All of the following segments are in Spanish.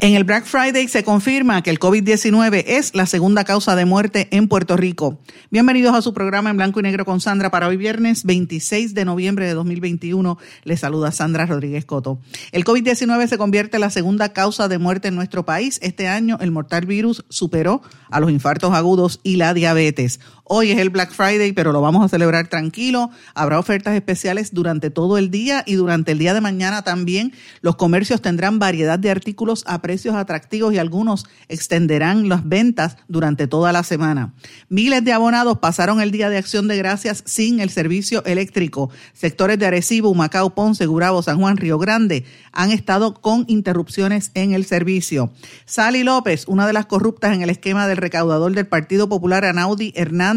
En el Black Friday se confirma que el COVID-19 es la segunda causa de muerte en Puerto Rico. Bienvenidos a su programa En Blanco y Negro con Sandra para hoy viernes 26 de noviembre de 2021. Les saluda Sandra Rodríguez Cotto. El COVID-19 se convierte en la segunda causa de muerte en nuestro país. Este año el mortal virus superó a los infartos agudos y la diabetes. Hoy es el Black Friday, pero lo vamos a celebrar tranquilo. Habrá ofertas especiales durante todo el día y durante el día de mañana también. Los comercios tendrán variedad de artículos a precios atractivos y algunos extenderán las ventas durante toda la semana. Miles de abonados pasaron el Día de Acción de Gracias sin el servicio eléctrico. Sectores de Arecibo, Humacao, Ponce, Gurabo, San Juan, Río Grande han estado con interrupciones en el servicio. Sally López, una de las corruptas en el esquema del recaudador del Partido Popular, Anaudi Hernández,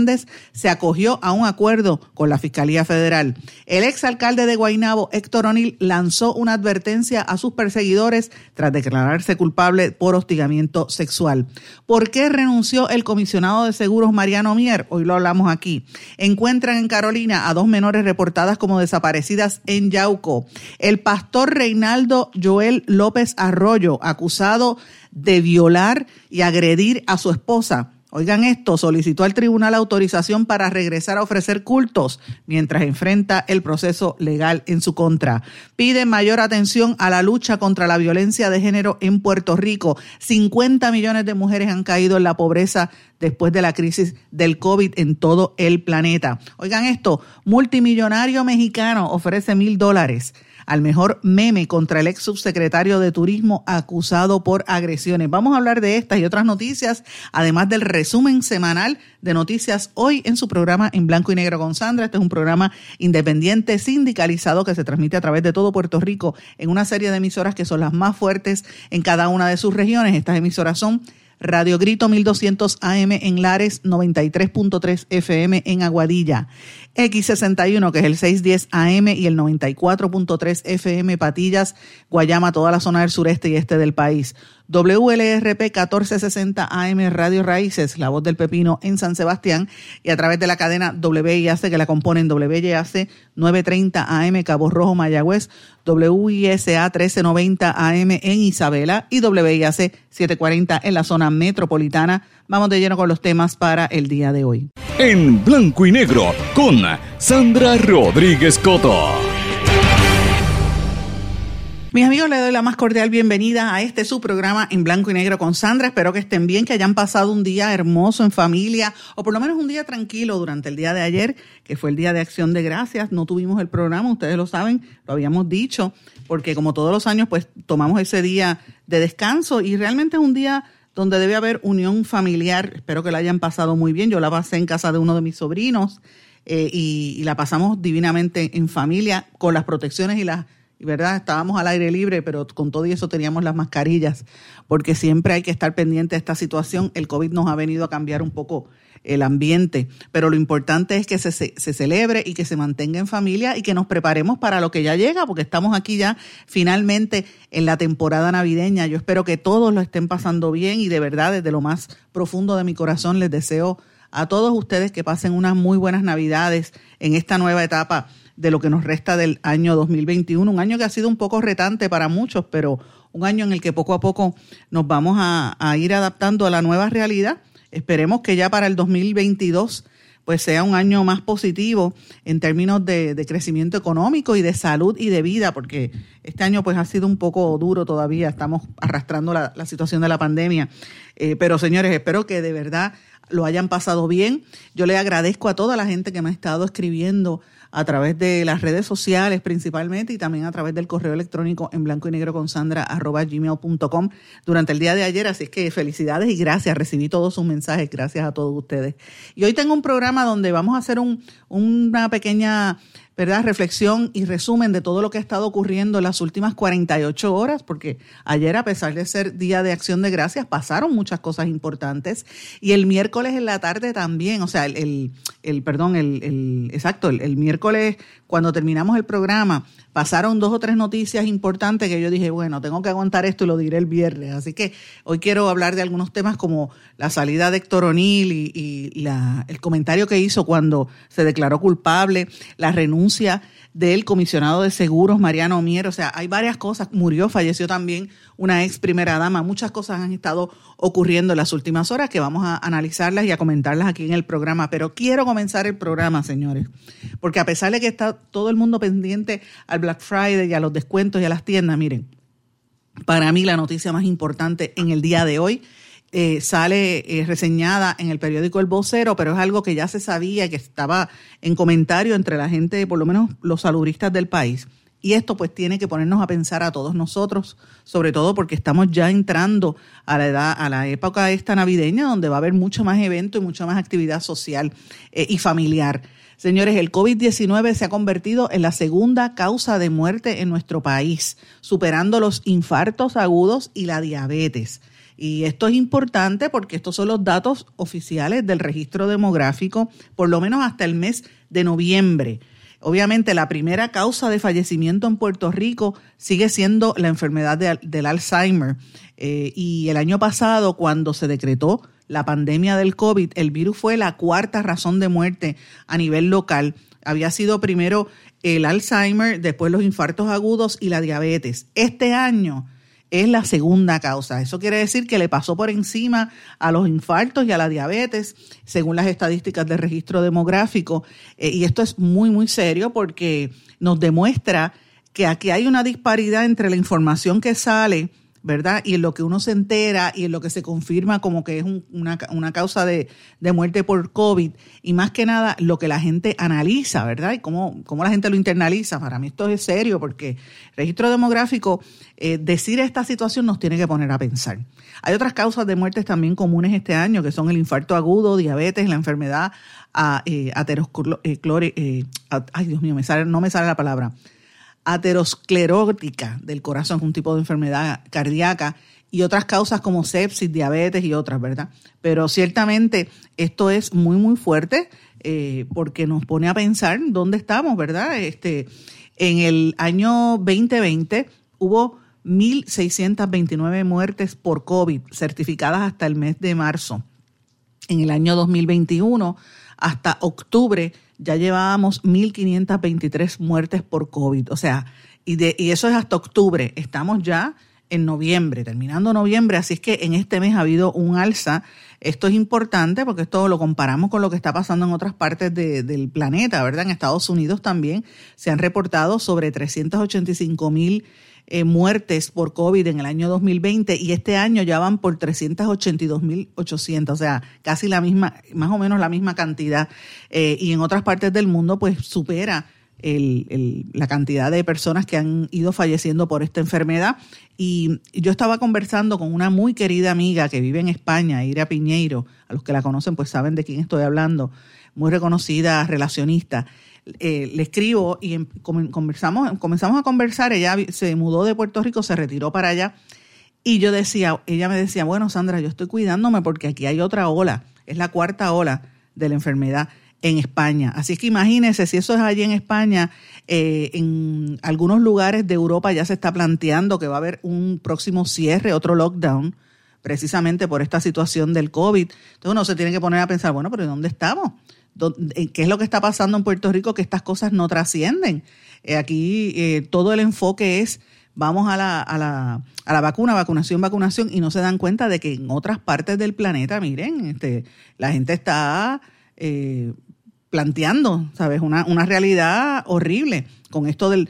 se acogió a un acuerdo con la Fiscalía Federal. El exalcalde de Guaynabo, Héctor O'Neill, lanzó una advertencia a sus perseguidores tras declararse culpable por hostigamiento sexual. ¿Por qué renunció el comisionado de seguros Mariano Mier? Hoy lo hablamos aquí. Encuentran en Carolina a dos menores reportadas como desaparecidas en Yauco. El pastor Reinaldo Joel López Arroyo, acusado de violar y agredir a su esposa. Oigan esto, solicitó al tribunal autorización para regresar a ofrecer cultos mientras enfrenta el proceso legal en su contra. Pide mayor atención a la lucha contra la violencia de género en Puerto Rico. 50 millones de mujeres han caído en la pobreza después de la crisis del COVID en todo el planeta. Oigan esto, multimillonario mexicano ofrece $1,000 al mejor meme contra el ex subsecretario de Turismo acusado por agresiones. Vamos a hablar de estas y otras noticias, además del resumen semanal de noticias hoy en su programa En Blanco y Negro con Sandra. Este es un programa independiente, sindicalizado, que se transmite a través de todo Puerto Rico en una serie de emisoras que son las más fuertes en cada una de sus regiones. Estas emisoras son Radio Grito 1200 AM en Lares, 93.3 FM en Aguadilla, X61 que es el 610 AM y el 94.3 FM Patillas, Guayama, toda la zona del sureste y este del país. WLRP 1460 AM Radio Raíces, La Voz del Pepino en San Sebastián, y a través de la cadena WIAC que la componen WIAC 930 AM Cabo Rojo Mayagüez, WISA 1390 AM en Isabela y WIAC 740 en la zona metropolitana. Vamos de lleno con los temas para el día de hoy. En Blanco y Negro con Sandra Rodríguez Cotto. Mis amigos, les doy la más cordial bienvenida a este su programa En Blanco y Negro con Sandra. Espero que estén bien, que hayan pasado un día hermoso en familia o por lo menos un día tranquilo durante el día de ayer, que fue el Día de Acción de Gracias. No tuvimos el programa, ustedes lo saben, lo habíamos dicho, porque como todos los años pues tomamos ese día de descanso y realmente es un día donde debe haber unión familiar. Espero que la hayan pasado muy bien. Yo la pasé en casa de uno de mis sobrinos y la pasamos divinamente en familia con las protecciones y las... ¿verdad? Estábamos al aire libre, pero con todo y eso teníamos las mascarillas, porque siempre hay que estar pendiente de esta situación. El COVID nos ha venido a cambiar un poco el ambiente, pero lo importante es que se celebre y que se mantenga en familia y que nos preparemos para lo que ya llega, porque estamos aquí ya finalmente en la temporada navideña. Yo espero que todos lo estén pasando bien y de verdad desde lo más profundo de mi corazón les deseo a todos ustedes que pasen unas muy buenas Navidades en esta nueva etapa de lo que nos resta del año 2021, un año que ha sido un poco retante para muchos, pero un año en el que poco a poco nos vamos a ir adaptando a la nueva realidad. Esperemos que ya para el 2022 pues sea un año más positivo en términos de crecimiento económico y de salud y de vida, porque este año pues ha sido un poco duro todavía, estamos arrastrando la situación de la pandemia. Pero señores, espero que de verdad lo hayan pasado bien. Yo le agradezco a toda la gente que me ha estado escribiendo a través de las redes sociales principalmente y también a través del correo electrónico en blanco y negro con Sandra @gmail.com durante el día de ayer. Así es que felicidades y gracias. Recibí todos sus mensajes. Gracias a todos ustedes. Y hoy tengo un programa donde vamos a hacer una pequeña ¿verdad?, reflexión y resumen de todo lo que ha estado ocurriendo en las últimas 48 horas, porque ayer, a pesar de ser Día de Acción de Gracias, pasaron muchas cosas importantes, y el miércoles en la tarde también, o sea, el miércoles cuando terminamos el programa, pasaron 2 o 3 noticias importantes que yo dije, bueno, tengo que aguantar esto y lo diré el viernes, así que hoy quiero hablar de algunos temas como la salida de Héctor O'Neill y el comentario que hizo cuando se declaró culpable, la renuncia del comisionado de seguros, Mariano Mier. O sea, hay varias cosas. Murió, falleció también una ex primera dama. Muchas cosas han estado ocurriendo en las últimas horas que vamos a analizarlas y a comentarlas aquí en el programa. Pero quiero comenzar el programa, señores, porque a pesar de que está todo el mundo pendiente al Black Friday y a los descuentos y a las tiendas, miren, para mí la noticia más importante en el día de hoy sale reseñada en el periódico El Vocero, pero es algo que ya se sabía y que estaba en comentario entre la gente, por lo menos los salubristas del país. Y esto pues tiene que ponernos a pensar a todos nosotros, sobre todo porque estamos ya entrando a la época esta navideña, donde va a haber mucho más evento y mucha más actividad social y familiar. Señores, el COVID-19 se ha convertido en la segunda causa de muerte en nuestro país, superando los infartos agudos y la diabetes. Y esto es importante porque estos son los datos oficiales del registro demográfico, por lo menos hasta el mes de noviembre. Obviamente, la primera causa de fallecimiento en Puerto Rico sigue siendo la enfermedad del Alzheimer. Y el año pasado, cuando se decretó la pandemia del COVID, el virus fue la 4ª razón de muerte a nivel local. Había sido primero el Alzheimer, después los infartos agudos y la diabetes. Este año es la segunda causa. Eso quiere decir que le pasó por encima a los infartos y a la diabetes, según las estadísticas del registro demográfico. Y esto es muy, muy serio porque nos demuestra que aquí hay una disparidad entre la información que sale, ¿verdad?, y en lo que uno se entera y en lo que se confirma como que es una causa de muerte por COVID. Y más que nada, lo que la gente analiza, ¿verdad?, y cómo la gente lo internaliza. Para mí esto es serio porque registro demográfico, decir esta situación nos tiene que poner a pensar. Hay otras causas de muertes también comunes este año, que son el infarto agudo, diabetes, la enfermedad aterosclerótica del corazón, un tipo de enfermedad cardíaca, y otras causas como sepsis, diabetes y otras, ¿verdad? Pero ciertamente esto es muy, muy fuerte porque nos pone a pensar dónde estamos, ¿verdad? En el año 2020 hubo 1,629 muertes por COVID certificadas hasta el mes de marzo. En el año 2021, hasta octubre, ya llevábamos 1,523 muertes por COVID. O sea, y eso es hasta octubre. Estamos ya en noviembre, terminando noviembre. Así es que en este mes ha habido un alza. Esto es importante porque esto lo comparamos con lo que está pasando en otras partes del planeta, ¿verdad? En Estados Unidos también se han reportado sobre 385,000 muertes por COVID en el año 2020 y este año ya van por 382,800, o sea, casi la misma, más o menos la misma cantidad. Y en otras partes del mundo, pues supera la cantidad de personas que han ido falleciendo por esta enfermedad. Y yo estaba conversando con una muy querida amiga que vive en España, Iria Piñeiro, a los que la conocen pues saben de quién estoy hablando, muy reconocida relacionista. Le escribo y comenzamos a conversar. Ella se mudó de Puerto Rico, se retiró para allá y ella me decía, bueno, Sandra, yo estoy cuidándome porque aquí hay otra ola, es la 4ª ola de la enfermedad en España. Así que imagínense, si eso es allí en España, en algunos lugares de Europa ya se está planteando que va a haber un próximo cierre, otro lockdown, precisamente por esta situación del COVID. Entonces uno se tiene que poner a pensar, bueno, pero ¿dónde estamos? ¿Qué es lo que está pasando en Puerto Rico? Que estas cosas no trascienden. Aquí todo el enfoque es vamos a la vacunación, y no se dan cuenta de que en otras partes del planeta, miren, la gente está planteando, ¿sabes?, una realidad horrible con esto del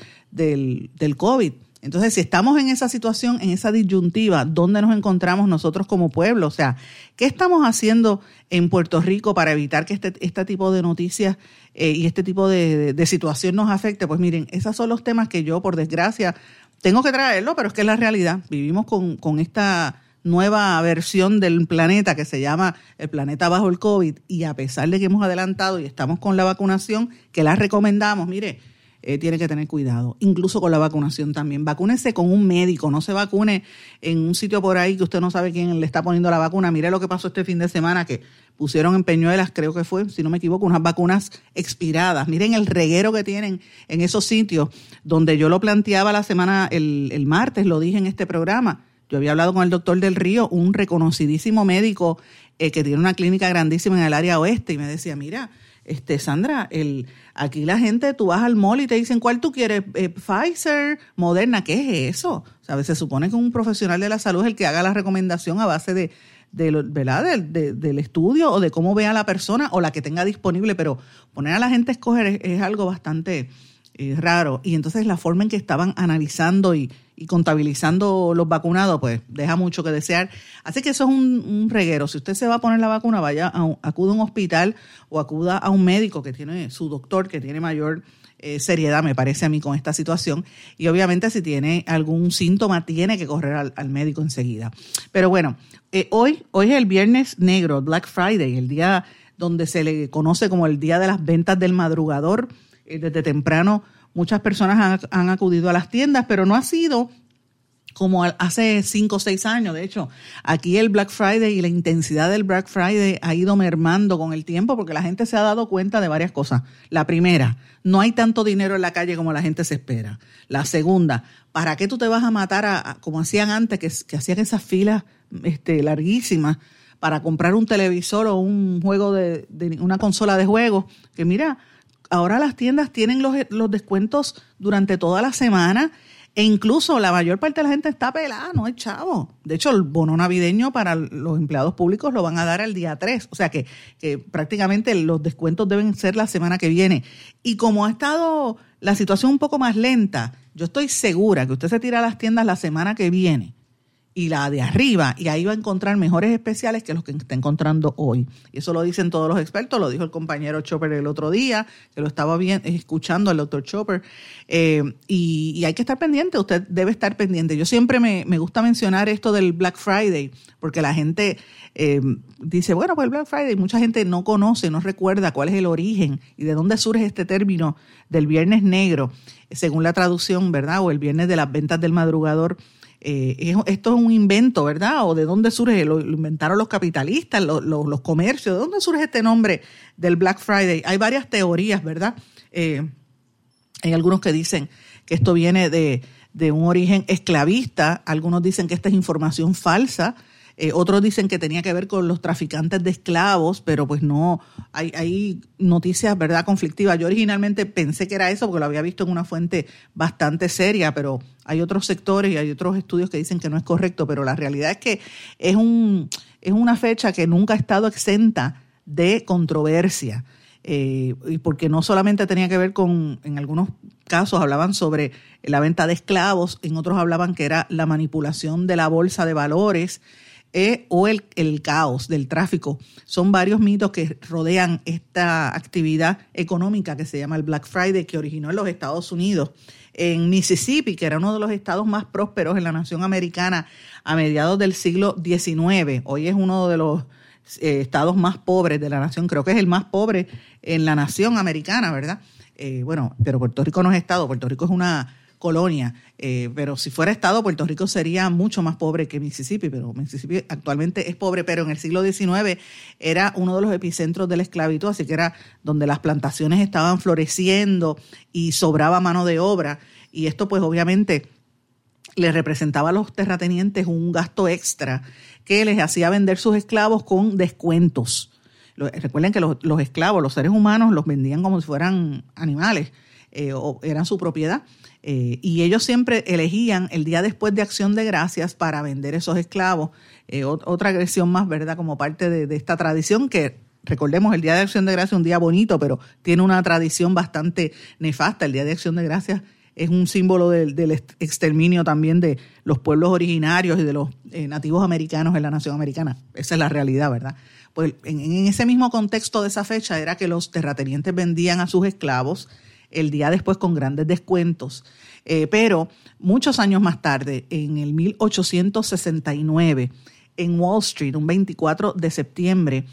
COVID. Entonces, si estamos en esa situación, en esa disyuntiva, ¿dónde nos encontramos nosotros como pueblo? O sea, ¿qué estamos haciendo en Puerto Rico para evitar que este tipo de noticias y este tipo de situación nos afecte? Pues miren, esos son los temas que yo, por desgracia, tengo que traerlo, pero es que es la realidad. Vivimos con esta nueva versión del planeta que se llama el planeta bajo el COVID, y a pesar de que hemos adelantado y estamos con la vacunación, que la recomendamos, mire, tiene que tener cuidado, incluso con la vacunación también. Vacúnese con un médico, no se vacune en un sitio por ahí que usted no sabe quién le está poniendo la vacuna. Mire lo que pasó este fin de semana, que pusieron en Peñuelas, creo que fue, si no me equivoco, unas vacunas expiradas. Miren el reguero que tienen en esos sitios donde yo lo planteaba la semana, el martes, lo dije en este programa. Yo había hablado con el doctor Del Río, un reconocidísimo médico que tiene una clínica grandísima en el área oeste, y me decía, mira, Sandra, aquí la gente, tú vas al mall y te dicen, ¿cuál tú quieres? Pfizer, Moderna, ¿qué es eso? O sea, se supone que un profesional de la salud es el que haga la recomendación a base del estudio o de cómo vea la persona o la que tenga disponible, pero poner a la gente a escoger es algo bastante raro. Y entonces la forma en que estaban analizando y contabilizando los vacunados, pues deja mucho que desear. Así que eso es un reguero. Si usted se va a poner la vacuna, vaya acuda a un hospital o acuda a un médico que tiene su doctor, que tiene mayor seriedad, me parece a mí, con esta situación. Y obviamente si tiene algún síntoma, tiene que correr al médico enseguida. Pero bueno, hoy es el Viernes Negro, Black Friday, el día donde se le conoce como el día de las ventas del madrugador. Desde temprano muchas personas han acudido a las tiendas, pero no ha sido como hace 5 o 6 años. De hecho, aquí el Black Friday y la intensidad del Black Friday ha ido mermando con el tiempo porque la gente se ha dado cuenta de varias cosas. La primera, no hay tanto dinero en la calle como la gente se espera. La segunda, ¿para qué tú te vas a matar como hacían antes, que hacían esas filas larguísimas para comprar un televisor o un juego de una consola de juegos? Que mira, ahora las tiendas tienen los descuentos durante toda la semana e incluso la mayor parte de la gente está pelada, no hay chavo. De hecho, el bono navideño para los empleados públicos lo van a dar el día 3. O sea que prácticamente los descuentos deben ser la semana que viene. Y como ha estado la situación un poco más lenta, yo estoy segura que usted se tira a las tiendas la semana que viene y la de arriba, y ahí va a encontrar mejores especiales que los que está encontrando hoy. Y eso lo dicen todos los expertos, lo dijo el compañero Chopper el otro día, que lo estaba escuchando al doctor Chopper. Y hay que estar pendiente, usted debe estar pendiente. Yo siempre me gusta mencionar esto del Black Friday, porque la gente dice, bueno, pues el Black Friday, mucha gente no conoce, no recuerda cuál es el origen y de dónde surge este término del Viernes Negro, según la traducción, ¿verdad? O el Viernes de las Ventas del Madrugador. Esto es un invento, ¿verdad? ¿O de dónde surge? Lo inventaron los capitalistas, los comercios. ¿De dónde surge este nombre del Black Friday? Hay varias teorías, ¿verdad? Hay algunos que dicen que esto viene de un origen esclavista. Algunos dicen que esta es información falsa. Otros dicen que tenía que ver con los traficantes de esclavos, pero pues no, hay noticias, ¿verdad?, conflictivas. Yo originalmente pensé que era eso porque lo había visto en una fuente bastante seria, pero hay otros sectores y hay otros estudios que dicen que no es correcto, pero la realidad es que es una fecha que nunca ha estado exenta de controversia. Y porque no solamente tenía que ver con, en algunos casos hablaban sobre la venta de esclavos, en otros hablaban que era la manipulación de la bolsa de valores, o el caos del tráfico. Son varios mitos que rodean esta actividad económica que se llama el Black Friday, que originó en los Estados Unidos, en Mississippi, que era uno de los estados más prósperos en la nación americana a mediados del siglo XIX. Hoy es uno de los estados más pobres de la nación, creo que es el más pobre en la nación americana, ¿verdad? Bueno, pero Puerto Rico no es estado, Puerto Rico es una colonia, pero si fuera estado, Puerto Rico sería mucho más pobre que Mississippi, pero Mississippi actualmente es pobre, pero en el siglo XIX era uno de los epicentros de la esclavitud, así que era donde las plantaciones estaban floreciendo y sobraba mano de obra, y esto pues obviamente le representaba a los terratenientes un gasto extra que les hacía vender sus esclavos con descuentos. Recuerden que los esclavos, los seres humanos, los vendían como si fueran animales, o eran su propiedad. Y ellos siempre elegían el día después de Acción de Gracias para vender esos esclavos. Otra agresión más, ¿verdad? Como parte de esta tradición que, recordemos, el Día de Acción de Gracias es un día bonito, pero tiene una tradición bastante nefasta. El Día de Acción de Gracias es un símbolo del exterminio también de los pueblos originarios y de los nativos americanos en la nación americana. Esa es la realidad, ¿verdad? Pues en ese mismo contexto de esa fecha era que los terratenientes vendían a sus esclavos el día después con grandes descuentos. Pero muchos años más tarde, en el 1869, en Wall Street, un 24 de septiembre,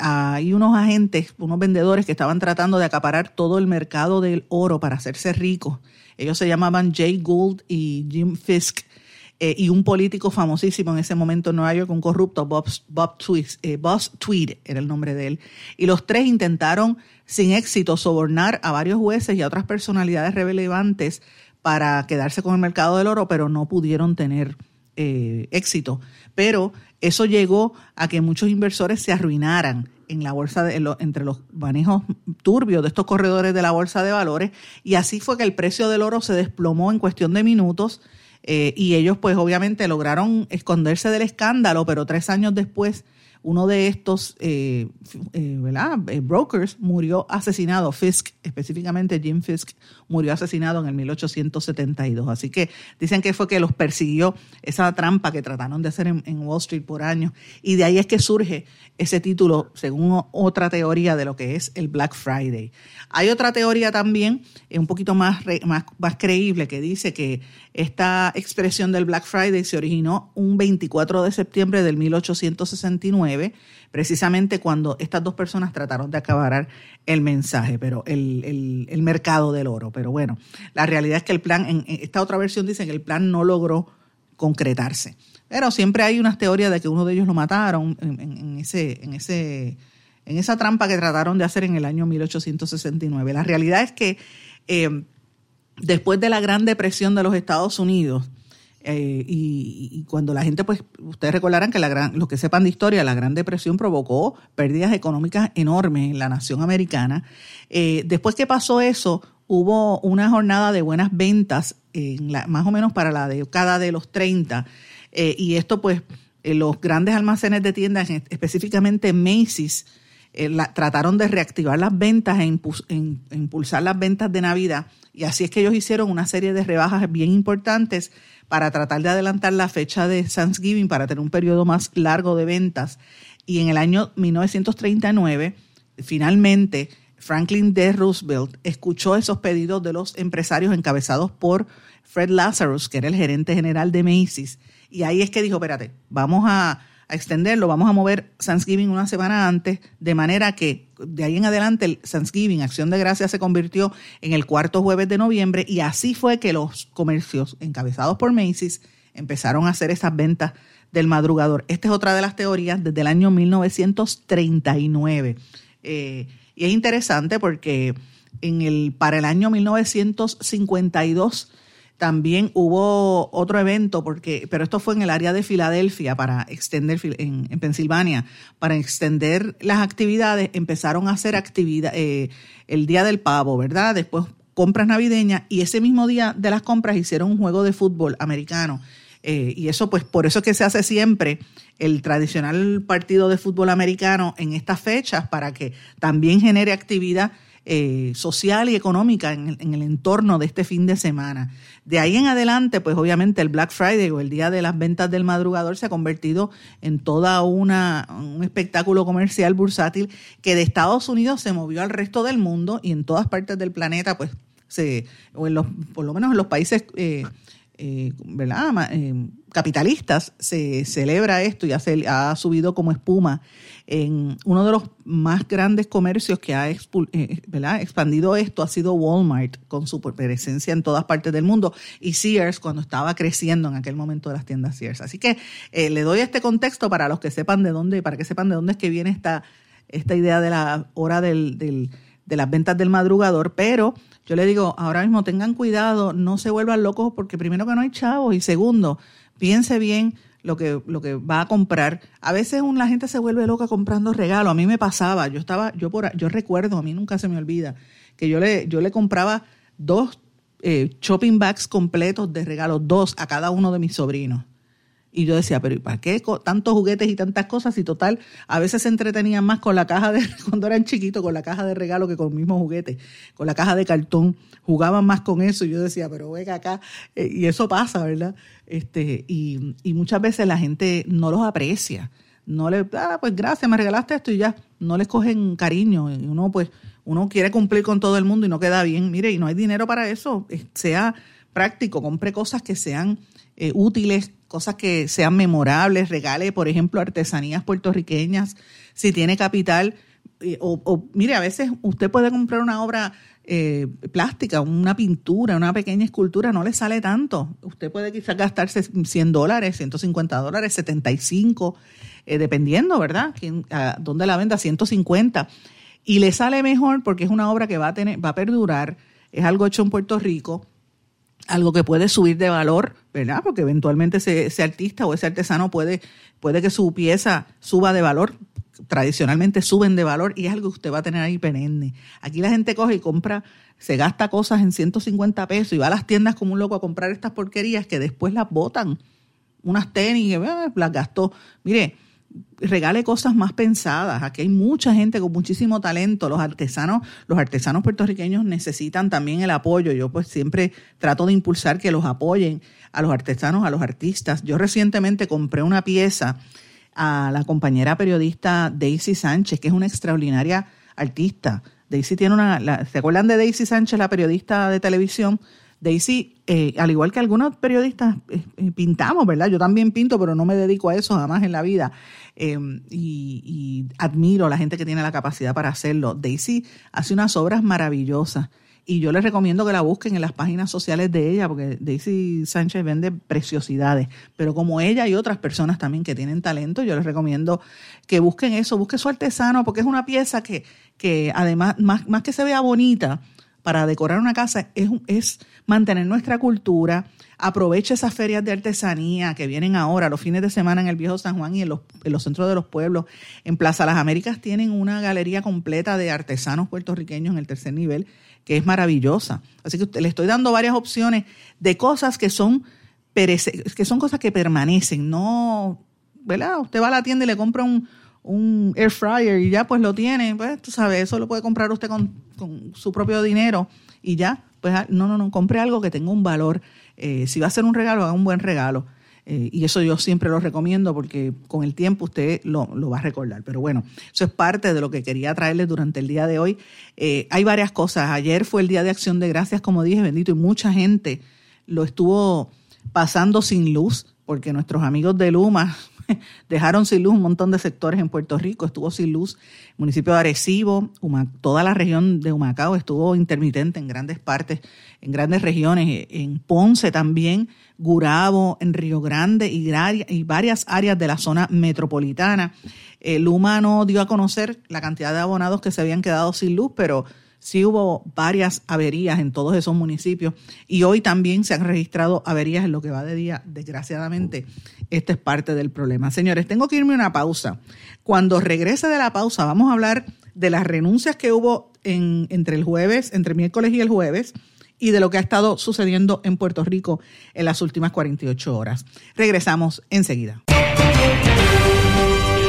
hay unos agentes, unos vendedores que estaban tratando de acaparar todo el mercado del oro para hacerse ricos. Ellos se llamaban Jay Gould y Jim Fisk, y un político famosísimo en ese momento en Nueva York, un corrupto, Bob Tweed era el nombre de él. Y los tres intentaron sin éxito sobornar a varios jueces y a otras personalidades relevantes para quedarse con el mercado del oro, pero no pudieron tener éxito. Pero eso llegó a que muchos inversores se arruinaran en la bolsa entre los manejos turbios de estos corredores de la bolsa de valores, y así fue que el precio del oro se desplomó en cuestión de minutos. Y ellos pues obviamente lograron esconderse del escándalo, pero 3 años después uno de estos brokers murió asesinado. Fisk, específicamente Jim Fisk, murió asesinado en el 1872. Así que dicen que fue que los persiguió esa trampa que trataron de hacer en Wall Street por años. Y de ahí es que surge ese título, según otra teoría, de lo que es el Black Friday. Hay otra teoría también, un poquito más creíble, que dice que esta expresión del Black Friday se originó un 24 de septiembre del 1869, precisamente cuando estas dos personas trataron de acaparar el mensaje, pero el mercado del oro. Pero bueno, la realidad es que el plan, en esta otra versión dicen que el plan no logró concretarse. Pero siempre hay unas teorías de que uno de ellos lo mataron en esa trampa que trataron de hacer en el año 1869. La realidad es que después de la Gran Depresión de los Estados Unidos, y cuando la gente, pues ustedes recordarán que los que sepan de historia, la Gran Depresión provocó pérdidas económicas enormes en la nación americana. Después que pasó eso, hubo una jornada de buenas ventas, más o menos para la década de los 30, y esto pues los grandes almacenes de tiendas, específicamente Macy's, trataron de reactivar las ventas e impulsar las ventas de Navidad, y así es que ellos hicieron una serie de rebajas bien importantes para tratar de adelantar la fecha de Thanksgiving para tener un periodo más largo de ventas. Y en el año 1939, finalmente, Franklin D. Roosevelt escuchó esos pedidos de los empresarios encabezados por Fred Lazarus, que era el gerente general de Macy's. Y ahí es que dijo, espérate, vamos a extenderlo, vamos a mover Thanksgiving una semana antes, de manera que de ahí en adelante el Thanksgiving, Acción de Gracias, se convirtió en el cuarto jueves de noviembre, y así fue que los comercios encabezados por Macy's empezaron a hacer esas ventas del madrugador. Esta es otra de las teorías desde el año 1939. Y es interesante porque para el año 1952 también hubo otro evento, pero esto fue en el área de Filadelfia, en Pensilvania, para extender las actividades. Empezaron a hacer el Día del Pavo, ¿verdad? Después compras navideñas, y ese mismo día de las compras hicieron un juego de fútbol americano. Y eso, pues, por eso es que se hace siempre el tradicional partido de fútbol americano en estas fechas, para que también genere actividad social y económica en el entorno de este fin de semana. De ahí en adelante, pues obviamente el Black Friday, o el Día de las Ventas del Madrugador, se ha convertido en toda un espectáculo comercial bursátil que de Estados Unidos se movió al resto del mundo, y en todas partes del planeta, pues, por lo menos en los países ¿verdad? Capitalistas, se celebra esto, y ha subido como espuma. En uno de los más grandes comercios que ha expandido esto ha sido Walmart, con su presencia en todas partes del mundo, y Sears, cuando estaba creciendo en aquel momento de las tiendas Sears. Así que le doy este contexto para los que sepan para que sepan de dónde es que viene esta idea de la hora de las ventas del madrugador. Pero yo le digo, ahora mismo tengan cuidado, no se vuelvan locos, porque primero que no hay chavos, y segundo, piense bien lo que va a comprar. A veces la gente se vuelve loca comprando regalos. A mí me pasaba, yo recuerdo, a mí nunca se me olvida, que yo le compraba 2 shopping bags completos de regalos, 2 a cada uno de mis sobrinos. Y yo decía, pero ¿y para qué tantos juguetes y tantas cosas? Y total, a veces se entretenían más cuando eran chiquitos, con la caja de regalo que con los mismos juguetes, con la caja de cartón, jugaban más con eso. Y yo decía, pero venga acá, y eso pasa, ¿verdad? Y muchas veces la gente no los aprecia, no le, pues gracias, me regalaste esto, y ya, no les cogen cariño. Y uno quiere cumplir con todo el mundo y no queda bien. Mire, y no hay dinero para eso, sea práctico, compre cosas que sean útiles, cosas que sean memorables, regale, por ejemplo, artesanías puertorriqueñas, si tiene capital, mire, a veces usted puede comprar una obra plástica, una pintura, una pequeña escultura, no le sale tanto. Usted puede quizás gastarse $100, $150, $75, dependiendo, ¿verdad? A dónde la venda, $150. Y le sale mejor porque es una obra que va a perdurar, es algo hecho en Puerto Rico, algo que puede subir de valor, ¿verdad? Porque eventualmente ese artista o ese artesano puede que su pieza suba de valor. Tradicionalmente suben de valor y es algo que usted va a tener ahí perenne. Aquí la gente coge y compra, se gasta cosas en $150 y va a las tiendas como un loco a comprar estas porquerías que después las botan. Unas tenis, las gastó. Mire, regale cosas más pensadas. Aquí hay mucha gente con muchísimo talento. Los artesanos puertorriqueños necesitan también el apoyo. Yo pues siempre trato de impulsar que los apoyen a los artesanos, a los artistas. Yo recientemente compré una pieza a la compañera periodista Daisy Sánchez, que es una extraordinaria artista. Daisy tiene ¿se acuerdan de Daisy Sánchez, la periodista de televisión? Daisy, al igual que algunos periodistas, pintamos, ¿verdad? Yo también pinto, pero no me dedico a eso jamás en la vida. Y admiro a la gente que tiene la capacidad para hacerlo. Daisy hace unas obras maravillosas. Y yo les recomiendo que la busquen en las páginas sociales de ella, porque Daisy Sánchez vende preciosidades. Pero como ella y otras personas también que tienen talento, yo les recomiendo que busquen eso, busquen su artesano, porque es una pieza que además, más que se vea bonita para decorar una casa, es mantener nuestra cultura. Aproveche esas ferias de artesanía que vienen ahora, los fines de semana en el Viejo San Juan y en los centros de los pueblos. En Plaza Las Américas tienen una galería completa de artesanos puertorriqueños en el tercer nivel, que es maravillosa. Así que le estoy dando varias opciones de cosas que son cosas que permanecen, no, ¿verdad? Usted va a la tienda y le compra un air fryer y ya pues lo tiene, pues tú sabes, eso lo puede comprar usted con su propio dinero y ya, pues no, compre algo que tenga un valor. Si va a hacer un regalo, haga un buen regalo. Y eso yo siempre lo recomiendo porque con el tiempo usted lo va a recordar. Pero bueno, eso es parte de lo que quería traerles durante el día de hoy. Hay varias cosas. Ayer fue el Día de Acción de Gracias, como dije, bendito, y mucha gente lo estuvo pasando sin luz porque nuestros amigos de Luma dejaron sin luz un montón de sectores en Puerto Rico. Estuvo sin luz el municipio de Arecibo, toda la región de Humacao estuvo intermitente en grandes partes, en grandes regiones, en Ponce también, Gurabo, en Río Grande y varias áreas de la zona metropolitana. Luma no dio a conocer la cantidad de abonados que se habían quedado sin luz, pero sí hubo varias averías en todos esos municipios y hoy también se han registrado averías en lo que va de día. Desgraciadamente, esta es parte del problema. Señores, tengo que irme a una pausa. Cuando regrese de la pausa vamos a hablar de las renuncias que hubo entre miércoles y el jueves, y de lo que ha estado sucediendo en Puerto Rico en las últimas 48 horas. Regresamos enseguida.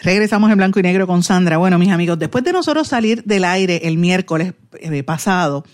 Regresamos en Blanco y Negro con Sandra. Bueno, mis amigos, después de nosotros salir del aire el miércoles pasado,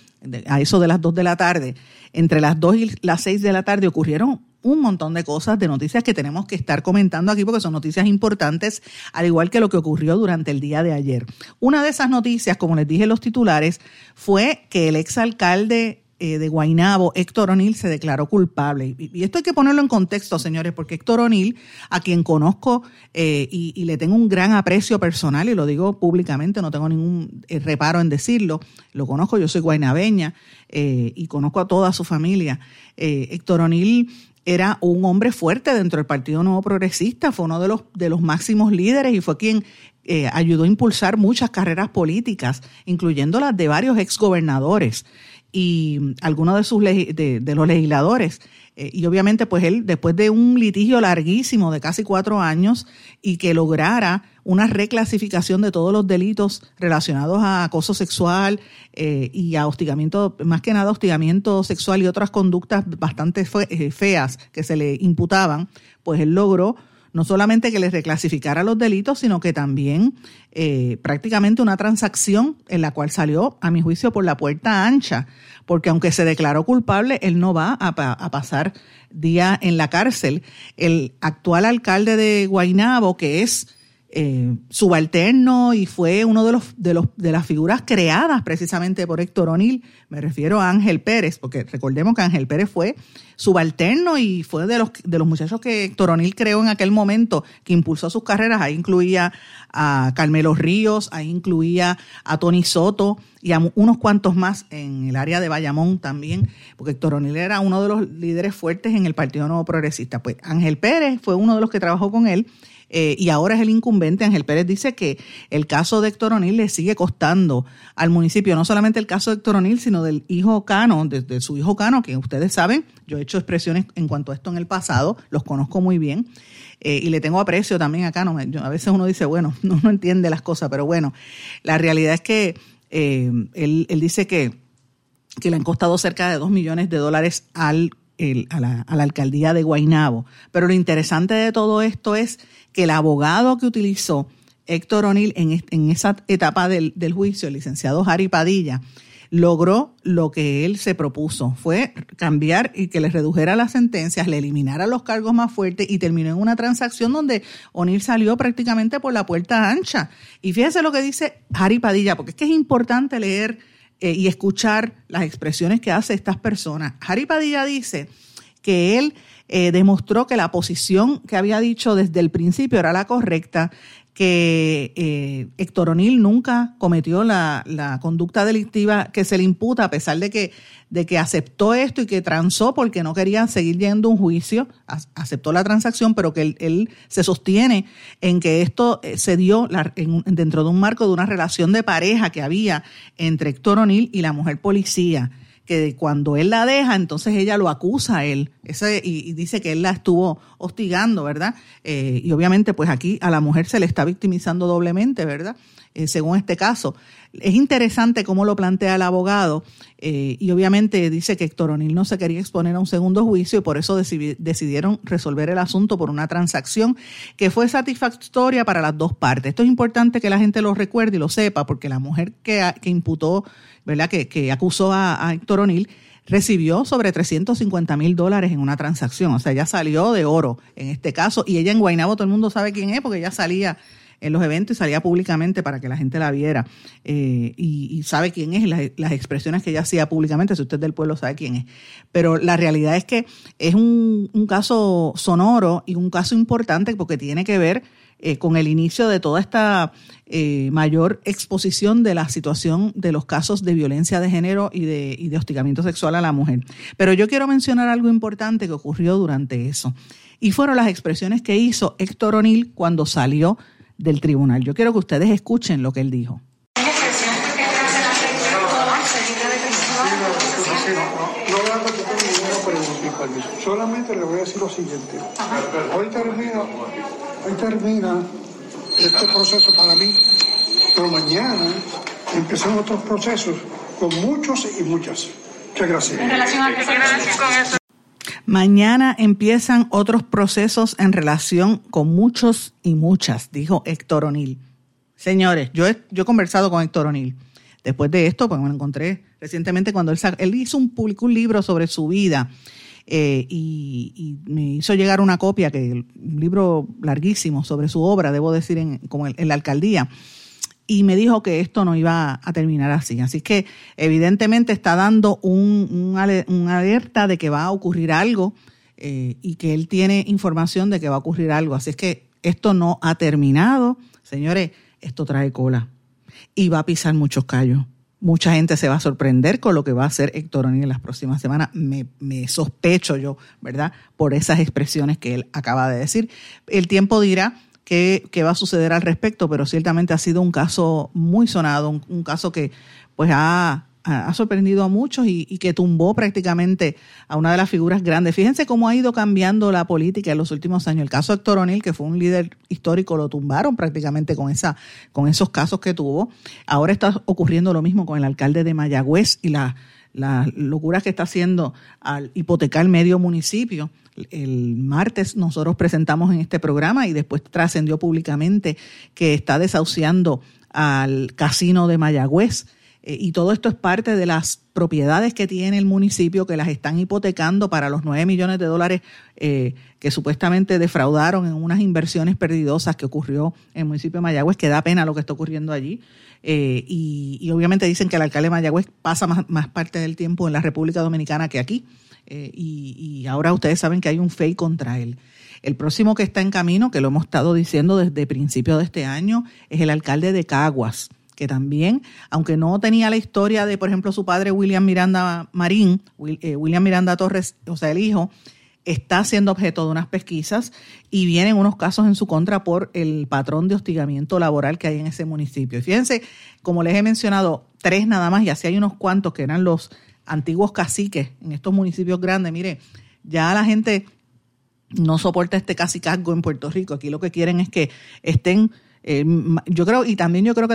a eso de las 2 de la tarde, entre las 2 y las 6 de la tarde ocurrieron un montón de cosas, de noticias que tenemos que estar comentando aquí porque son noticias importantes, al igual que lo que ocurrió durante el día de ayer. Una de esas noticias, como les dije en los titulares, fue que el exalcalde de Guaynabo, Héctor O'Neill, se declaró culpable. Y esto hay que ponerlo en contexto, señores, porque Héctor O'Neill, a quien conozco y le tengo un gran aprecio personal, y lo digo públicamente, no tengo ningún reparo en decirlo, lo conozco, yo soy guaynabeña y conozco a toda su familia. Héctor O'Neill era un hombre fuerte dentro del Partido Nuevo Progresista, fue uno de los máximos líderes y fue quien ayudó a impulsar muchas carreras políticas, incluyendo las de varios exgobernadores. y algunos de sus los legisladores. Y obviamente, pues él, después de un litigio larguísimo de casi 4 años y que lograra una reclasificación de todos los delitos relacionados a acoso sexual y a hostigamiento, más que nada hostigamiento sexual y otras conductas bastante feas que se le imputaban, pues él logró no solamente que les reclasificara los delitos, sino que también prácticamente una transacción en la cual salió, a mi juicio, por la puerta ancha, porque aunque se declaró culpable, él no va a pasar día en la cárcel. El actual alcalde de Guaynabo, que es subalterno y fue uno de las figuras creadas precisamente por Héctor O'Neill, me refiero a Ángel Pérez, porque recordemos que Ángel Pérez fue subalterno y fue de los muchachos que Héctor O'Neill creó en aquel momento, que impulsó sus carreras. Ahí incluía a Carmelo Ríos, ahí incluía a Tony Soto y a unos cuantos más en el área de Bayamón también, porque Héctor O'Neill era uno de los líderes fuertes en el Partido Nuevo Progresista. Pues Ángel Pérez fue uno de los que trabajó con él, y ahora es el incumbente. Ángel Pérez dice que el caso de Héctor O'Neill le sigue costando al municipio, no solamente el caso de Héctor O'Neill, sino del hijo Cano, de su hijo Cano, que ustedes saben, yo he hecho expresiones en cuanto a esto en el pasado, los conozco muy bien, y le tengo aprecio también a Cano. A veces uno dice, bueno, no entiende las cosas, pero bueno, la realidad es que él dice que le han costado cerca de $2 millones a la alcaldía de Guaynabo. Pero lo interesante de todo esto es que el abogado que utilizó Héctor O'Neill en esa etapa del juicio, el licenciado Jari Padilla, logró lo que él se propuso. Fue cambiar y que le redujera las sentencias, le eliminara los cargos más fuertes y terminó en una transacción donde O'Neill salió prácticamente por la puerta ancha. Y fíjese lo que dice Jari Padilla, porque es que es importante leer y escuchar las expresiones que hace estas personas. Jari Padilla dice que él demostró que la posición que había dicho desde el principio era la correcta, que Héctor O'Neill nunca cometió la conducta delictiva que se le imputa, a pesar de que aceptó esto y que transó porque no quería seguir yendo a un juicio, aceptó la transacción, pero que él se sostiene en que esto se dio dentro de un marco de una relación de pareja que había entre Héctor O'Neill y la mujer policía, que cuando él la deja, entonces ella lo acusa a él. Y dice que él la estuvo hostigando, ¿verdad? Y obviamente, pues aquí a la mujer se le está victimizando doblemente, ¿verdad? Según este caso. Es interesante cómo lo plantea el abogado, y obviamente dice que Héctor O'Neill no se quería exponer a un segundo juicio y por eso decidieron resolver el asunto por una transacción que fue satisfactoria para las dos partes. Esto es importante que la gente lo recuerde y lo sepa, porque la mujer que imputó, ¿verdad?, que acusó a Héctor O'Neill, recibió sobre $350,000 en una transacción. O sea, ella salió de oro en este caso, y ella en Guaynabo todo el mundo sabe quién es, porque ella salía en los eventos y salía públicamente para que la gente la viera, y sabe quién es, y las expresiones que ella hacía públicamente, si usted es del pueblo sabe quién es. Pero la realidad es que es un caso sonoro y un caso importante, porque tiene que ver con el inicio de toda esta mayor exposición de la situación de los casos de violencia de género y de hostigamiento sexual a la mujer. Pero yo quiero mencionar algo importante que ocurrió durante eso, y fueron las expresiones que hizo Héctor O'Neill cuando salió del tribunal. Yo quiero que ustedes escuchen lo que él dijo. Solamente le voy a decir lo siguiente. Hoy termina este proceso para mí, pero mañana empiezan otros procesos con muchos y muchas. Muchas gracias. En relación a qué con eso. Mañana empiezan otros procesos en relación con muchos y muchas, dijo Héctor O'Neill. Señores, yo he conversado con Héctor O'Neill. Después de esto, pues me lo encontré recientemente cuando él hizo un libro sobre su vida, y me hizo llegar una copia, un libro larguísimo sobre su obra, debo decir, en la alcaldía. Y me dijo que esto no iba a terminar así. Así que evidentemente está dando un alerta de que va a ocurrir algo, y que él tiene información de que va a ocurrir algo. Así es que esto no ha terminado. Señores, esto trae cola y va a pisar muchos callos. Mucha gente se va a sorprender con lo que va a hacer Héctor O'Neill en las próximas semanas. Me sospecho yo, ¿verdad?, por esas expresiones que él acaba de decir. El tiempo dirá qué va a suceder al respecto, pero ciertamente ha sido un caso muy sonado, un caso que pues ha ha sorprendido a muchos y que tumbó prácticamente a una de las figuras grandes. Fíjense cómo ha ido cambiando la política en los últimos años. El caso de Héctor O'Neill, que fue un líder histórico, lo tumbaron prácticamente con esos casos que tuvo. Ahora está ocurriendo lo mismo con el alcalde de Mayagüez y las locuras que está haciendo al hipotecar medio municipio. El martes nosotros presentamos en este programa y después trascendió públicamente que está desahuciando al casino de Mayagüez. Y todo esto es parte de las propiedades que tiene el municipio que las están hipotecando para los $9 millones de dólares que supuestamente defraudaron en unas inversiones perdidosas que ocurrió en el municipio de Mayagüez, que da pena lo que está ocurriendo allí. Y obviamente dicen que el alcalde de Mayagüez pasa más parte del tiempo en la República Dominicana que aquí. Y ahora ustedes saben que hay un FEI contra él. El próximo que está en camino, que lo hemos estado diciendo desde principio de este año, es el alcalde de Caguas, que también, aunque no tenía la historia de, por ejemplo, su padre William Miranda Marín, William Miranda Torres, o sea, el hijo, está siendo objeto de unas pesquisas y vienen unos casos en su contra por el patrón de hostigamiento laboral que hay en ese municipio. Y fíjense, como les he mencionado, 3 nada más, y así hay unos cuantos que eran los antiguos caciques en estos municipios grandes. Mire, ya la gente no soporta este cacicazgo en Puerto Rico. Aquí lo que quieren es que estén... Yo creo que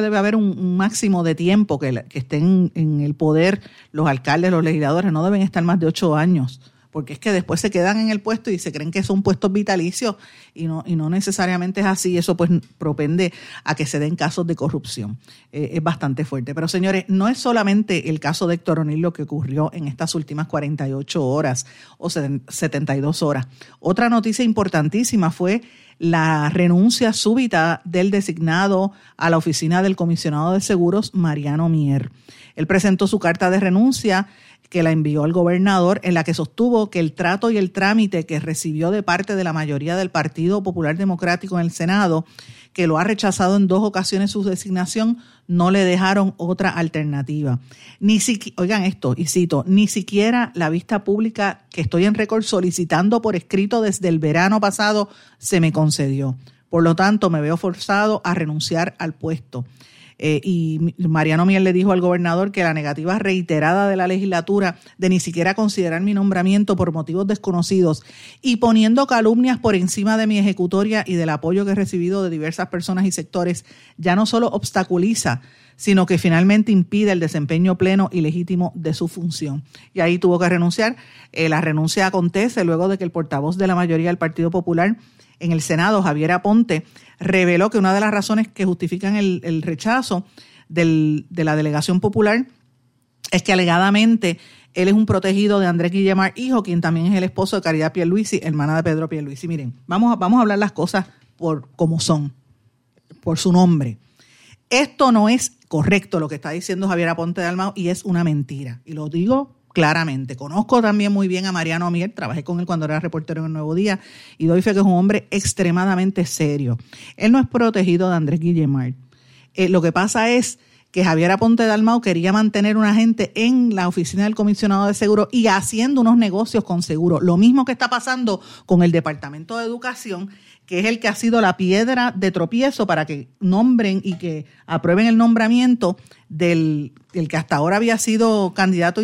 debe haber un máximo de tiempo que estén en el poder los alcaldes, los legisladores. No deben estar más de 8 años, porque es que después se quedan en el puesto y se creen que son puestos vitalicios y no necesariamente es así. Eso pues propende a que se den casos de corrupción. Es bastante fuerte. Pero señores, no es solamente el caso de Héctor O'Neill lo que ocurrió en estas últimas 48 horas o 72 horas. Otra noticia importantísima fue la renuncia súbita del designado a la oficina del comisionado de seguros, Mariano Mier. Él presentó su carta de renuncia que la envió al gobernador, en la que sostuvo que el trato y el trámite que recibió de parte de la mayoría del Partido Popular Democrático en el Senado, que lo ha rechazado en 2 ocasiones su designación, no le dejaron otra alternativa. Oigan esto, y cito, ni siquiera la vista pública que estoy en récord solicitando por escrito desde el verano pasado se me concedió. Por lo tanto, me veo forzado a renunciar al puesto. Y Mariano Mier le dijo al gobernador que la negativa reiterada de la legislatura de ni siquiera considerar mi nombramiento por motivos desconocidos y poniendo calumnias por encima de mi ejecutoria y del apoyo que he recibido de diversas personas y sectores, ya no solo obstaculiza, sino que finalmente impide el desempeño pleno y legítimo de su función. Y ahí tuvo que renunciar. La renuncia acontece luego de que el portavoz de la mayoría del Partido Popular en el Senado, Javier Aponte, reveló que una de las razones que justifican el rechazo de la delegación popular es que alegadamente él es un protegido de Andrés Guillemard, hijo, quien también es el esposo de Caridad Pierluisi, hermana de Pedro Pierluisi. Miren, vamos a hablar las cosas por como son, por su nombre. Esto no es correcto lo que está diciendo Javier Aponte de Dalmau y es una mentira. Y lo digo claramente. Conozco también muy bien a Mariano Mier, trabajé con él cuando era reportero en El Nuevo Día y doy fe que es un hombre extremadamente serio. Él no es protegido de Andrés Guillemard. Lo que pasa es que Javier Aponte Dalmau quería mantener una gente en la oficina del comisionado de seguros y haciendo unos negocios con seguros. Lo mismo que está pasando con el Departamento de Educación, que es el que ha sido la piedra de tropiezo para que nombren y que aprueben el nombramiento del que hasta ahora había sido candidato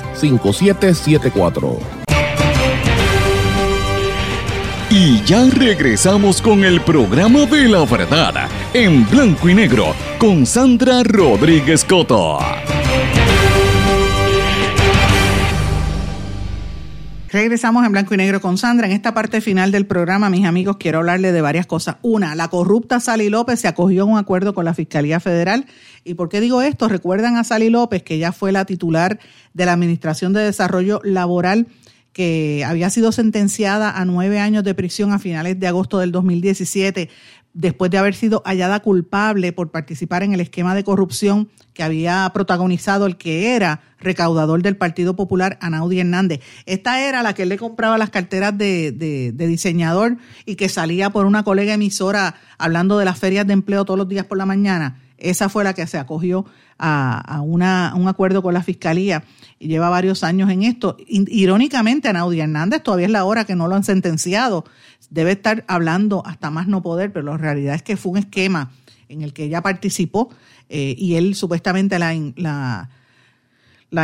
Y ya regresamos con el programa de la verdad, en blanco y negro, con Sandra Rodríguez Cotto. Regresamos en blanco y negro con Sandra. En esta parte final del programa, mis amigos, quiero hablarles de varias cosas. Una, la corrupta Sally López se acogió a un acuerdo con la Fiscalía Federal. ¿Y por qué digo esto? Recuerdan a Sally López, que ella fue la titular de la Administración de Desarrollo Laboral, que había sido sentenciada a 9 años de prisión a finales de agosto del 2017, después de haber sido hallada culpable por participar en el esquema de corrupción que había protagonizado el que era recaudador del Partido Popular, Anaudi Hernández. Esta era la que él le compraba las carteras de diseñador y que salía por una colega emisora hablando de las ferias de empleo todos los días por la mañana. Esa fue la que se acogió a un acuerdo con la Fiscalía y lleva varios años en esto. Irónicamente, Anaudi Hernández todavía es la hora que no lo han sentenciado. Debe estar hablando hasta más no poder, pero la realidad es que fue un esquema en el que ella participó y él supuestamente la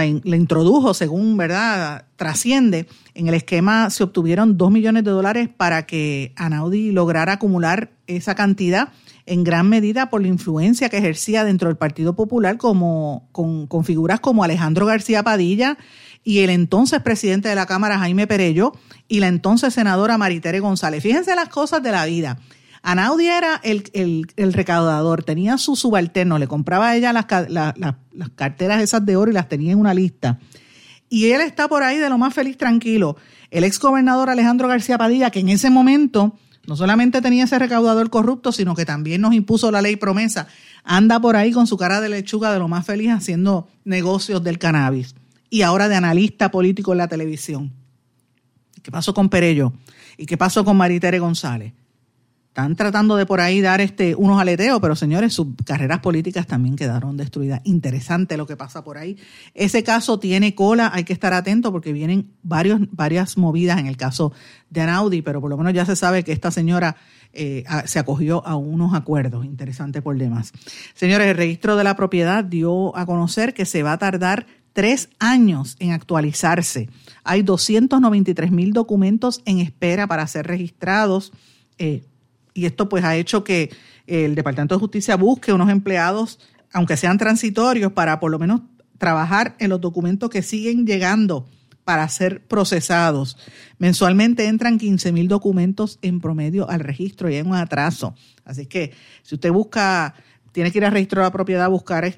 introdujo, según, ¿verdad?, trasciende. En el esquema se obtuvieron $2 millones para que Anaudi lograra acumular esa cantidad, en gran medida por la influencia que ejercía dentro del Partido Popular con figuras como Alejandro García Padilla y el entonces presidente de la Cámara, Jaime Perelló, y la entonces senadora Maritere González. Fíjense las cosas de la vida. Anaudi era el recaudador, tenía su subalterno, le compraba a ella las carteras esas de oro y las tenía en una lista. Y él está por ahí de lo más feliz, tranquilo. El exgobernador Alejandro García Padilla, que en ese momento no solamente tenía ese recaudador corrupto, sino que también nos impuso la ley promesa, anda por ahí con su cara de lechuga de lo más feliz haciendo negocios del cannabis y ahora de analista político en la televisión. ¿Qué pasó con Perelló? ¿Y qué pasó con Maritere González? Están tratando de por ahí dar unos aleteos, pero señores, sus carreras políticas también quedaron destruidas. Interesante lo que pasa por ahí. Ese caso tiene cola, hay que estar atento porque vienen varias movidas en el caso de Anaudi, pero por lo menos ya se sabe que esta señora se acogió a unos acuerdos. Interesante por demás. Señores, el registro de la propiedad dio a conocer que se va a tardar 3 años en actualizarse. Hay 293,000 documentos en espera para ser registrados. Y esto pues ha hecho que el Departamento de Justicia busque unos empleados, aunque sean transitorios, para por lo menos trabajar en los documentos que siguen llegando para ser procesados. Mensualmente entran 15,000 documentos en promedio al registro y hay un atraso. Así que si usted busca, tiene que ir al registro de la propiedad a buscar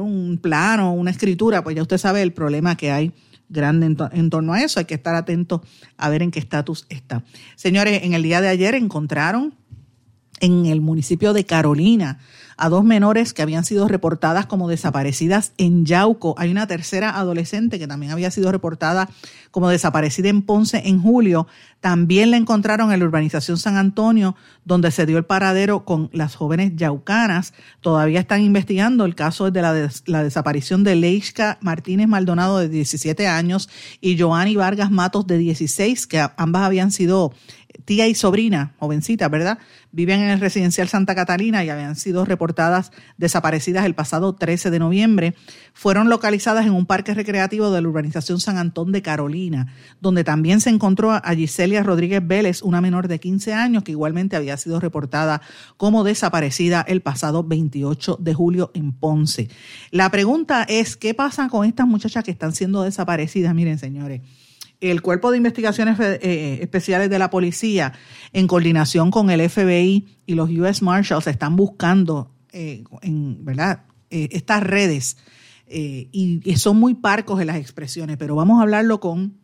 un plano, una escritura, pues ya usted sabe el problema que hay grande en torno a eso. Hay que estar atentos a ver en qué estatus está. Señores, en el día de ayer encontraron en el municipio de Carolina a 2 menores que habían sido reportadas como desaparecidas en Yauco. Hay una tercera adolescente que también había sido reportada como desaparecida en Ponce en julio. También la encontraron en la urbanización San Antonio, donde se dio el paradero con las jóvenes yaucanas. Todavía están investigando el caso de la desaparición de Leishka Martínez Maldonado, de 17 años, y Joanny Vargas Matos, de 16, que ambas habían sido tía y sobrina, jovencita, ¿verdad? Vivían en el residencial Santa Catalina y habían sido reportadas desaparecidas el pasado 13 de noviembre. Fueron localizadas en un parque recreativo de la urbanización San Antón de Carolina, donde también se encontró a Giselia Rodríguez Vélez, una menor de 15 años, que igualmente había sido reportada como desaparecida el pasado 28 de julio en Ponce. La pregunta es, ¿qué pasa con estas muchachas que están siendo desaparecidas? Miren, señores. El Cuerpo de Investigaciones Especiales de la Policía, en coordinación con el FBI y los U.S. Marshals, están buscando estas redes y son muy parcos en las expresiones, pero vamos a hablarlo con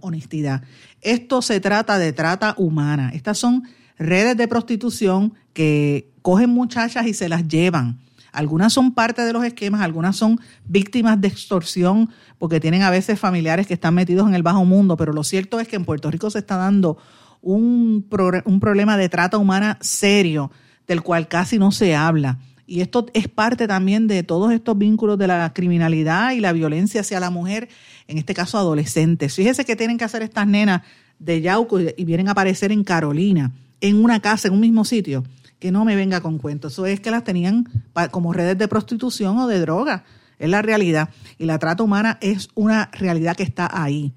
honestidad. Esto se trata de trata humana. Estas son redes de prostitución que cogen muchachas y se las llevan. Algunas son parte de los esquemas, algunas son víctimas de extorsión porque tienen a veces familiares que están metidos en el bajo mundo, pero lo cierto es que en Puerto Rico se está dando un problema de trata humana serio del cual casi no se habla. Y esto es parte también de todos estos vínculos de la criminalidad y la violencia hacia la mujer, en este caso adolescentes. Fíjese qué tienen que hacer estas nenas de Yauco y vienen a aparecer en Carolina, en una casa, en un mismo sitio, que no me venga con cuentos. Eso es que las tenían como redes de prostitución o de droga. Es la realidad. Y la trata humana es una realidad que está ahí.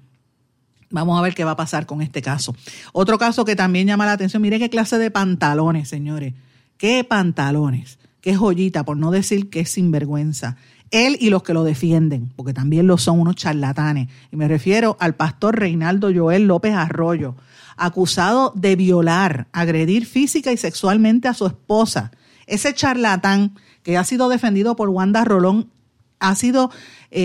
Vamos a ver qué va a pasar con este caso. Otro caso que también llama la atención, mire qué clase de pantalones, señores. Qué pantalones. Qué joyita, por no decir que es sinvergüenza. Él y los que lo defienden, porque también lo son unos charlatanes. Y me refiero al pastor Reinaldo Joel López Arroyo, acusado de violar, agredir física y sexualmente a su esposa. Ese charlatán que ha sido defendido por Wanda Rolón ha sido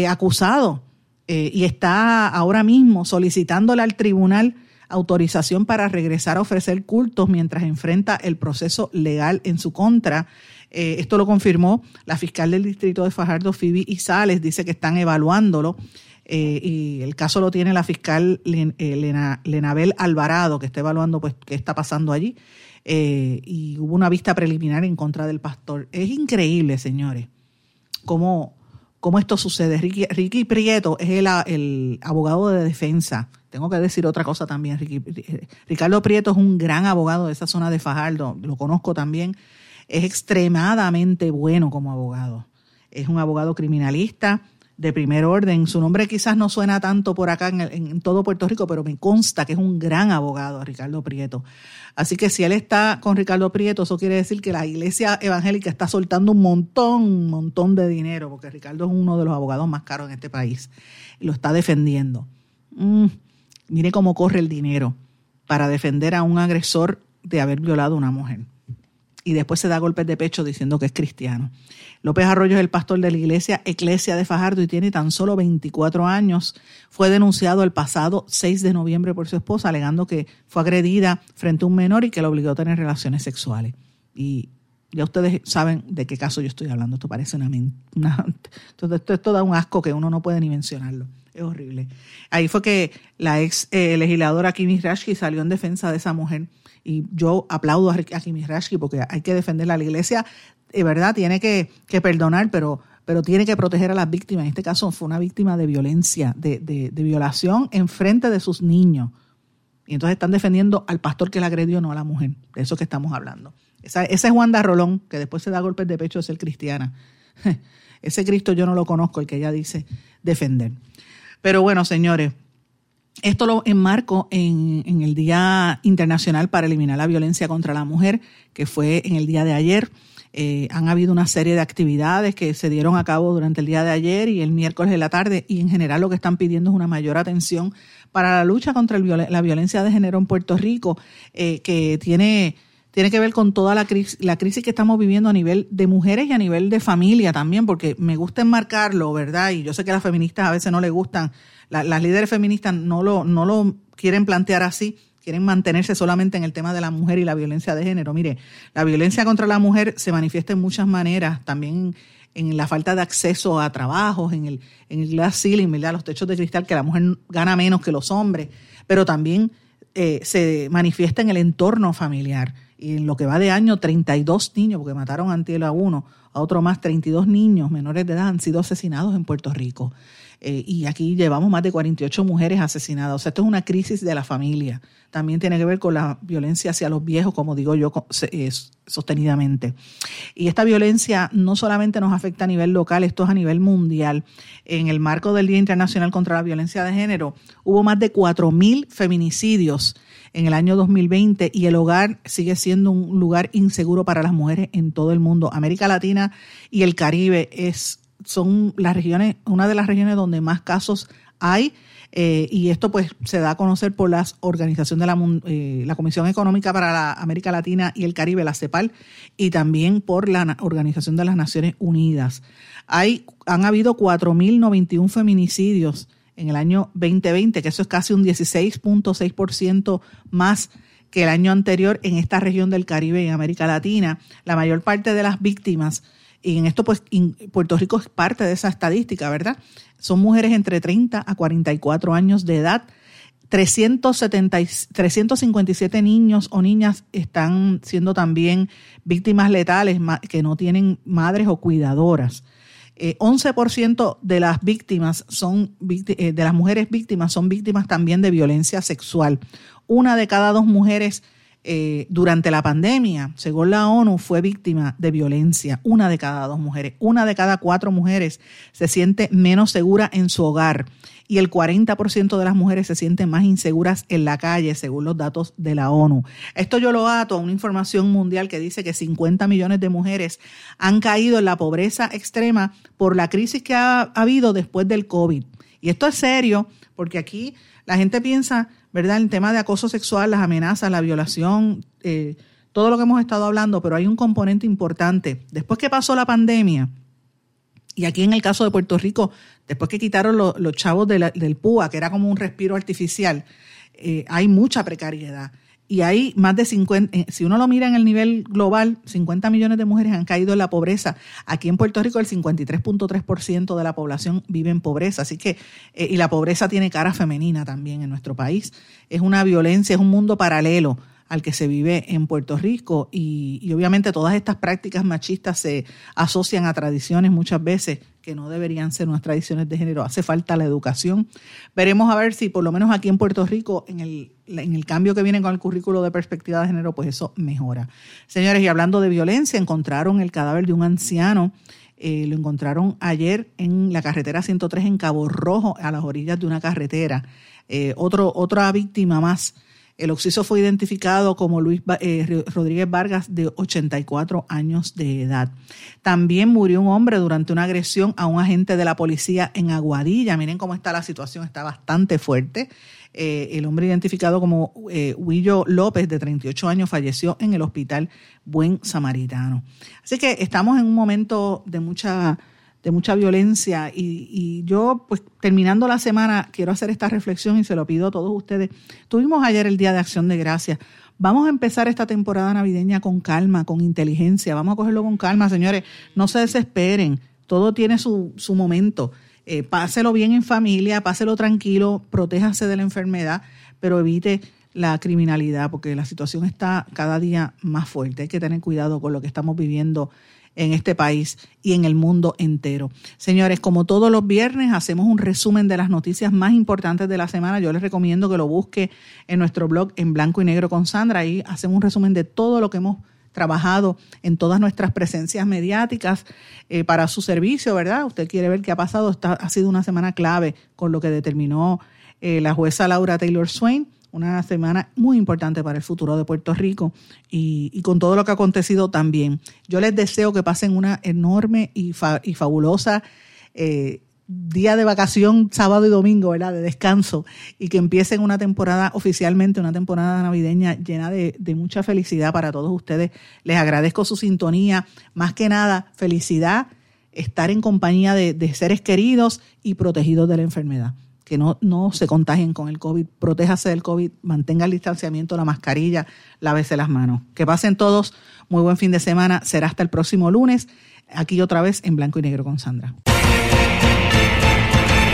acusado y está ahora mismo solicitándole al tribunal autorización para regresar a ofrecer cultos mientras enfrenta el proceso legal en su contra. Esto lo confirmó la fiscal del distrito de Fajardo, Phoebe Izales, dice que están evaluándolo y el caso lo tiene la fiscal Lenabel Alvarado, que está evaluando pues qué está pasando allí y hubo una vista preliminar en contra del pastor. Es increíble, señores, cómo esto sucede. Ricky Prieto es el abogado de defensa. Tengo que decir otra cosa también. Ricardo Prieto es un gran abogado de esa zona de Fajardo, lo conozco también. Es extremadamente bueno como abogado. Es un abogado criminalista de primer orden. Su nombre quizás no suena tanto por acá en todo Puerto Rico, pero me consta que es un gran abogado, Ricardo Prieto. Así que si él está con Ricardo Prieto, eso quiere decir que la iglesia evangélica está soltando un montón de dinero, porque Ricardo es uno de los abogados más caros en este país. Lo está defendiendo. Mire cómo corre el dinero para defender a un agresor de haber violado a una mujer. Y después se da golpes de pecho diciendo que es cristiano. López Arroyo es el pastor de la iglesia Eclesia de Fajardo y tiene tan solo 24 años. Fue denunciado el pasado 6 de noviembre por su esposa, alegando que fue agredida frente a un menor y que la obligó a tener relaciones sexuales. Y ya ustedes saben de qué caso yo estoy hablando. Esto parece esto da un asco que uno no puede ni mencionarlo. Es horrible. Ahí fue que la ex legisladora Kimmey Raschke salió en defensa de esa mujer. Y yo aplaudo a Jim Fisk porque hay que defenderla. La iglesia, de verdad, tiene que perdonar, pero tiene que proteger a las víctimas. En este caso fue una víctima de violencia, de violación en frente de sus niños. Y entonces están defendiendo al pastor que la agredió, no a la mujer. De eso que estamos hablando. Esa es Wanda Rolón, que después se da golpes de pecho de ser cristiana. Ese Cristo yo no lo conozco, el que ella dice defender. Pero bueno, señores. Esto lo enmarco en el Día Internacional para Eliminar la Violencia contra la Mujer, que fue en el día de ayer. Han habido una serie de actividades que se dieron a cabo durante el día de ayer y el miércoles de la tarde, y en general lo que están pidiendo es una mayor atención para la lucha contra la violencia de género en Puerto Rico, que tiene que ver con toda la crisis que estamos viviendo a nivel de mujeres y a nivel de familia también, porque me gusta enmarcarlo, ¿verdad? Y yo sé que a las feministas a veces no les gustan, las líderes feministas no lo quieren plantear así, quieren mantenerse solamente en el tema de la mujer y la violencia de género. Mire, la violencia contra la mujer se manifiesta en muchas maneras, también en la falta de acceso a trabajos, en el glass ceiling, ¿verdad? Los techos de cristal, que la mujer gana menos que los hombres, pero también se manifiesta en el entorno familiar. Y en lo que va de año, 32 niños, porque mataron antiel a uno, a otro más, 32 niños menores de edad han sido asesinados en Puerto Rico. Y aquí llevamos más de 48 mujeres asesinadas. O sea, esto es una crisis de la familia. También tiene que ver con la violencia hacia los viejos, como digo yo, sostenidamente. Y esta violencia no solamente nos afecta a nivel local, esto es a nivel mundial. En el marco del Día Internacional contra la Violencia de Género, hubo más de 4.000 feminicidios en el año 2020 y el hogar sigue siendo un lugar inseguro para las mujeres en todo el mundo. América Latina y el Caribe son las regiones, una de las regiones donde más casos hay, y esto pues se da a conocer por la organización de la Comisión Económica para la América Latina y el Caribe, la CEPAL, y también por la Organización de las Naciones Unidas. Han habido 4.091 feminicidios en el año 2020, que eso es casi un 16.6% más que el año anterior en esta región del Caribe y en América Latina. La mayor parte de las víctimas Y en esto, pues, Puerto Rico es parte de esa estadística, ¿verdad? Son mujeres entre 30 a 44 años de edad. 357 niños o niñas están siendo también víctimas letales que no tienen madres o cuidadoras. 11% de las víctimas son de las mujeres víctimas son víctimas también de violencia sexual. Una de cada dos mujeres durante la pandemia, según la ONU, fue víctima de violencia. Una de cada dos mujeres. Una de cada cuatro mujeres se siente menos segura en su hogar. Y el 40% de las mujeres se sienten más inseguras en la calle, según los datos de la ONU. Esto yo lo ato a una información mundial que dice que 50 millones de mujeres han caído en la pobreza extrema por la crisis que ha habido después del COVID. Y esto es serio, porque aquí la gente piensa, ¿verdad?, el tema de acoso sexual, las amenazas, la violación, todo lo que hemos estado hablando, pero hay un componente importante. Después que pasó la pandemia, y aquí en el caso de Puerto Rico, después que quitaron los chavos del PUA, que era como un respiro artificial, hay mucha precariedad. Y hay más de 50, si uno lo mira en el nivel global, 50 millones de mujeres han caído en la pobreza. Aquí en Puerto Rico el 53.3% de la población vive en pobreza. Así que, y la pobreza tiene cara femenina también en nuestro país. Es una violencia, es un mundo paralelo al que se vive en Puerto Rico. Y obviamente todas estas prácticas machistas se asocian a tradiciones muchas veces que no deberían ser unas tradiciones de género. Hace falta la educación. Veremos a ver si por lo menos aquí en Puerto Rico, en el cambio que viene con el currículo de perspectiva de género, pues eso mejora. Señores, y hablando de violencia, encontraron el cadáver de un anciano. Lo encontraron ayer en la carretera 103 en Cabo Rojo, a las orillas de una carretera. Otra víctima más. El occiso fue identificado como Luis Rodríguez Vargas, de 84 años de edad. También murió un hombre durante una agresión a un agente de la policía en Aguadilla. Miren cómo está la situación, está bastante fuerte. El hombre identificado como Huillo López, de 38 años, falleció en el hospital Buen Samaritano. Así que estamos en un momento de mucha violencia y yo, pues, terminando la semana, quiero hacer esta reflexión y se lo pido a todos ustedes. Tuvimos ayer el Día de Acción de Gracias. Vamos a empezar esta temporada navideña con calma, con inteligencia. Vamos a cogerlo con calma, señores. No se desesperen. Todo tiene su momento. Páselo bien en familia, páselo tranquilo, protéjase de la enfermedad, pero evite la criminalidad, porque la situación está cada día más fuerte. Hay que tener cuidado con lo que estamos viviendo en este país y en el mundo entero. Señores, como todos los viernes, hacemos un resumen de las noticias más importantes de la semana. Yo les recomiendo que lo busque en nuestro blog En Blanco y Negro con Sandra. Ahí hacemos un resumen de todo lo que hemos trabajado en todas nuestras presencias mediáticas para su servicio, ¿verdad? Usted quiere ver qué ha pasado. Ha sido una semana clave con lo que determinó la jueza Laura Taylor Swain. Una semana muy importante para el futuro de Puerto Rico y con todo lo que ha acontecido también. Yo les deseo que pasen una enorme y fabulosa día de vacación, sábado y domingo, ¿verdad?, de descanso, y que empiecen una temporada oficialmente, una temporada navideña llena de mucha felicidad para todos ustedes. Les agradezco su sintonía. Más que nada, felicidad, estar en compañía de seres queridos y protegidos de la enfermedad. Que no se contagien con el COVID, protéjase del COVID, mantenga el distanciamiento, la mascarilla, lávese las manos. Que pasen todos, muy buen fin de semana, será hasta el próximo lunes, aquí otra vez en Blanco y Negro con Sandra.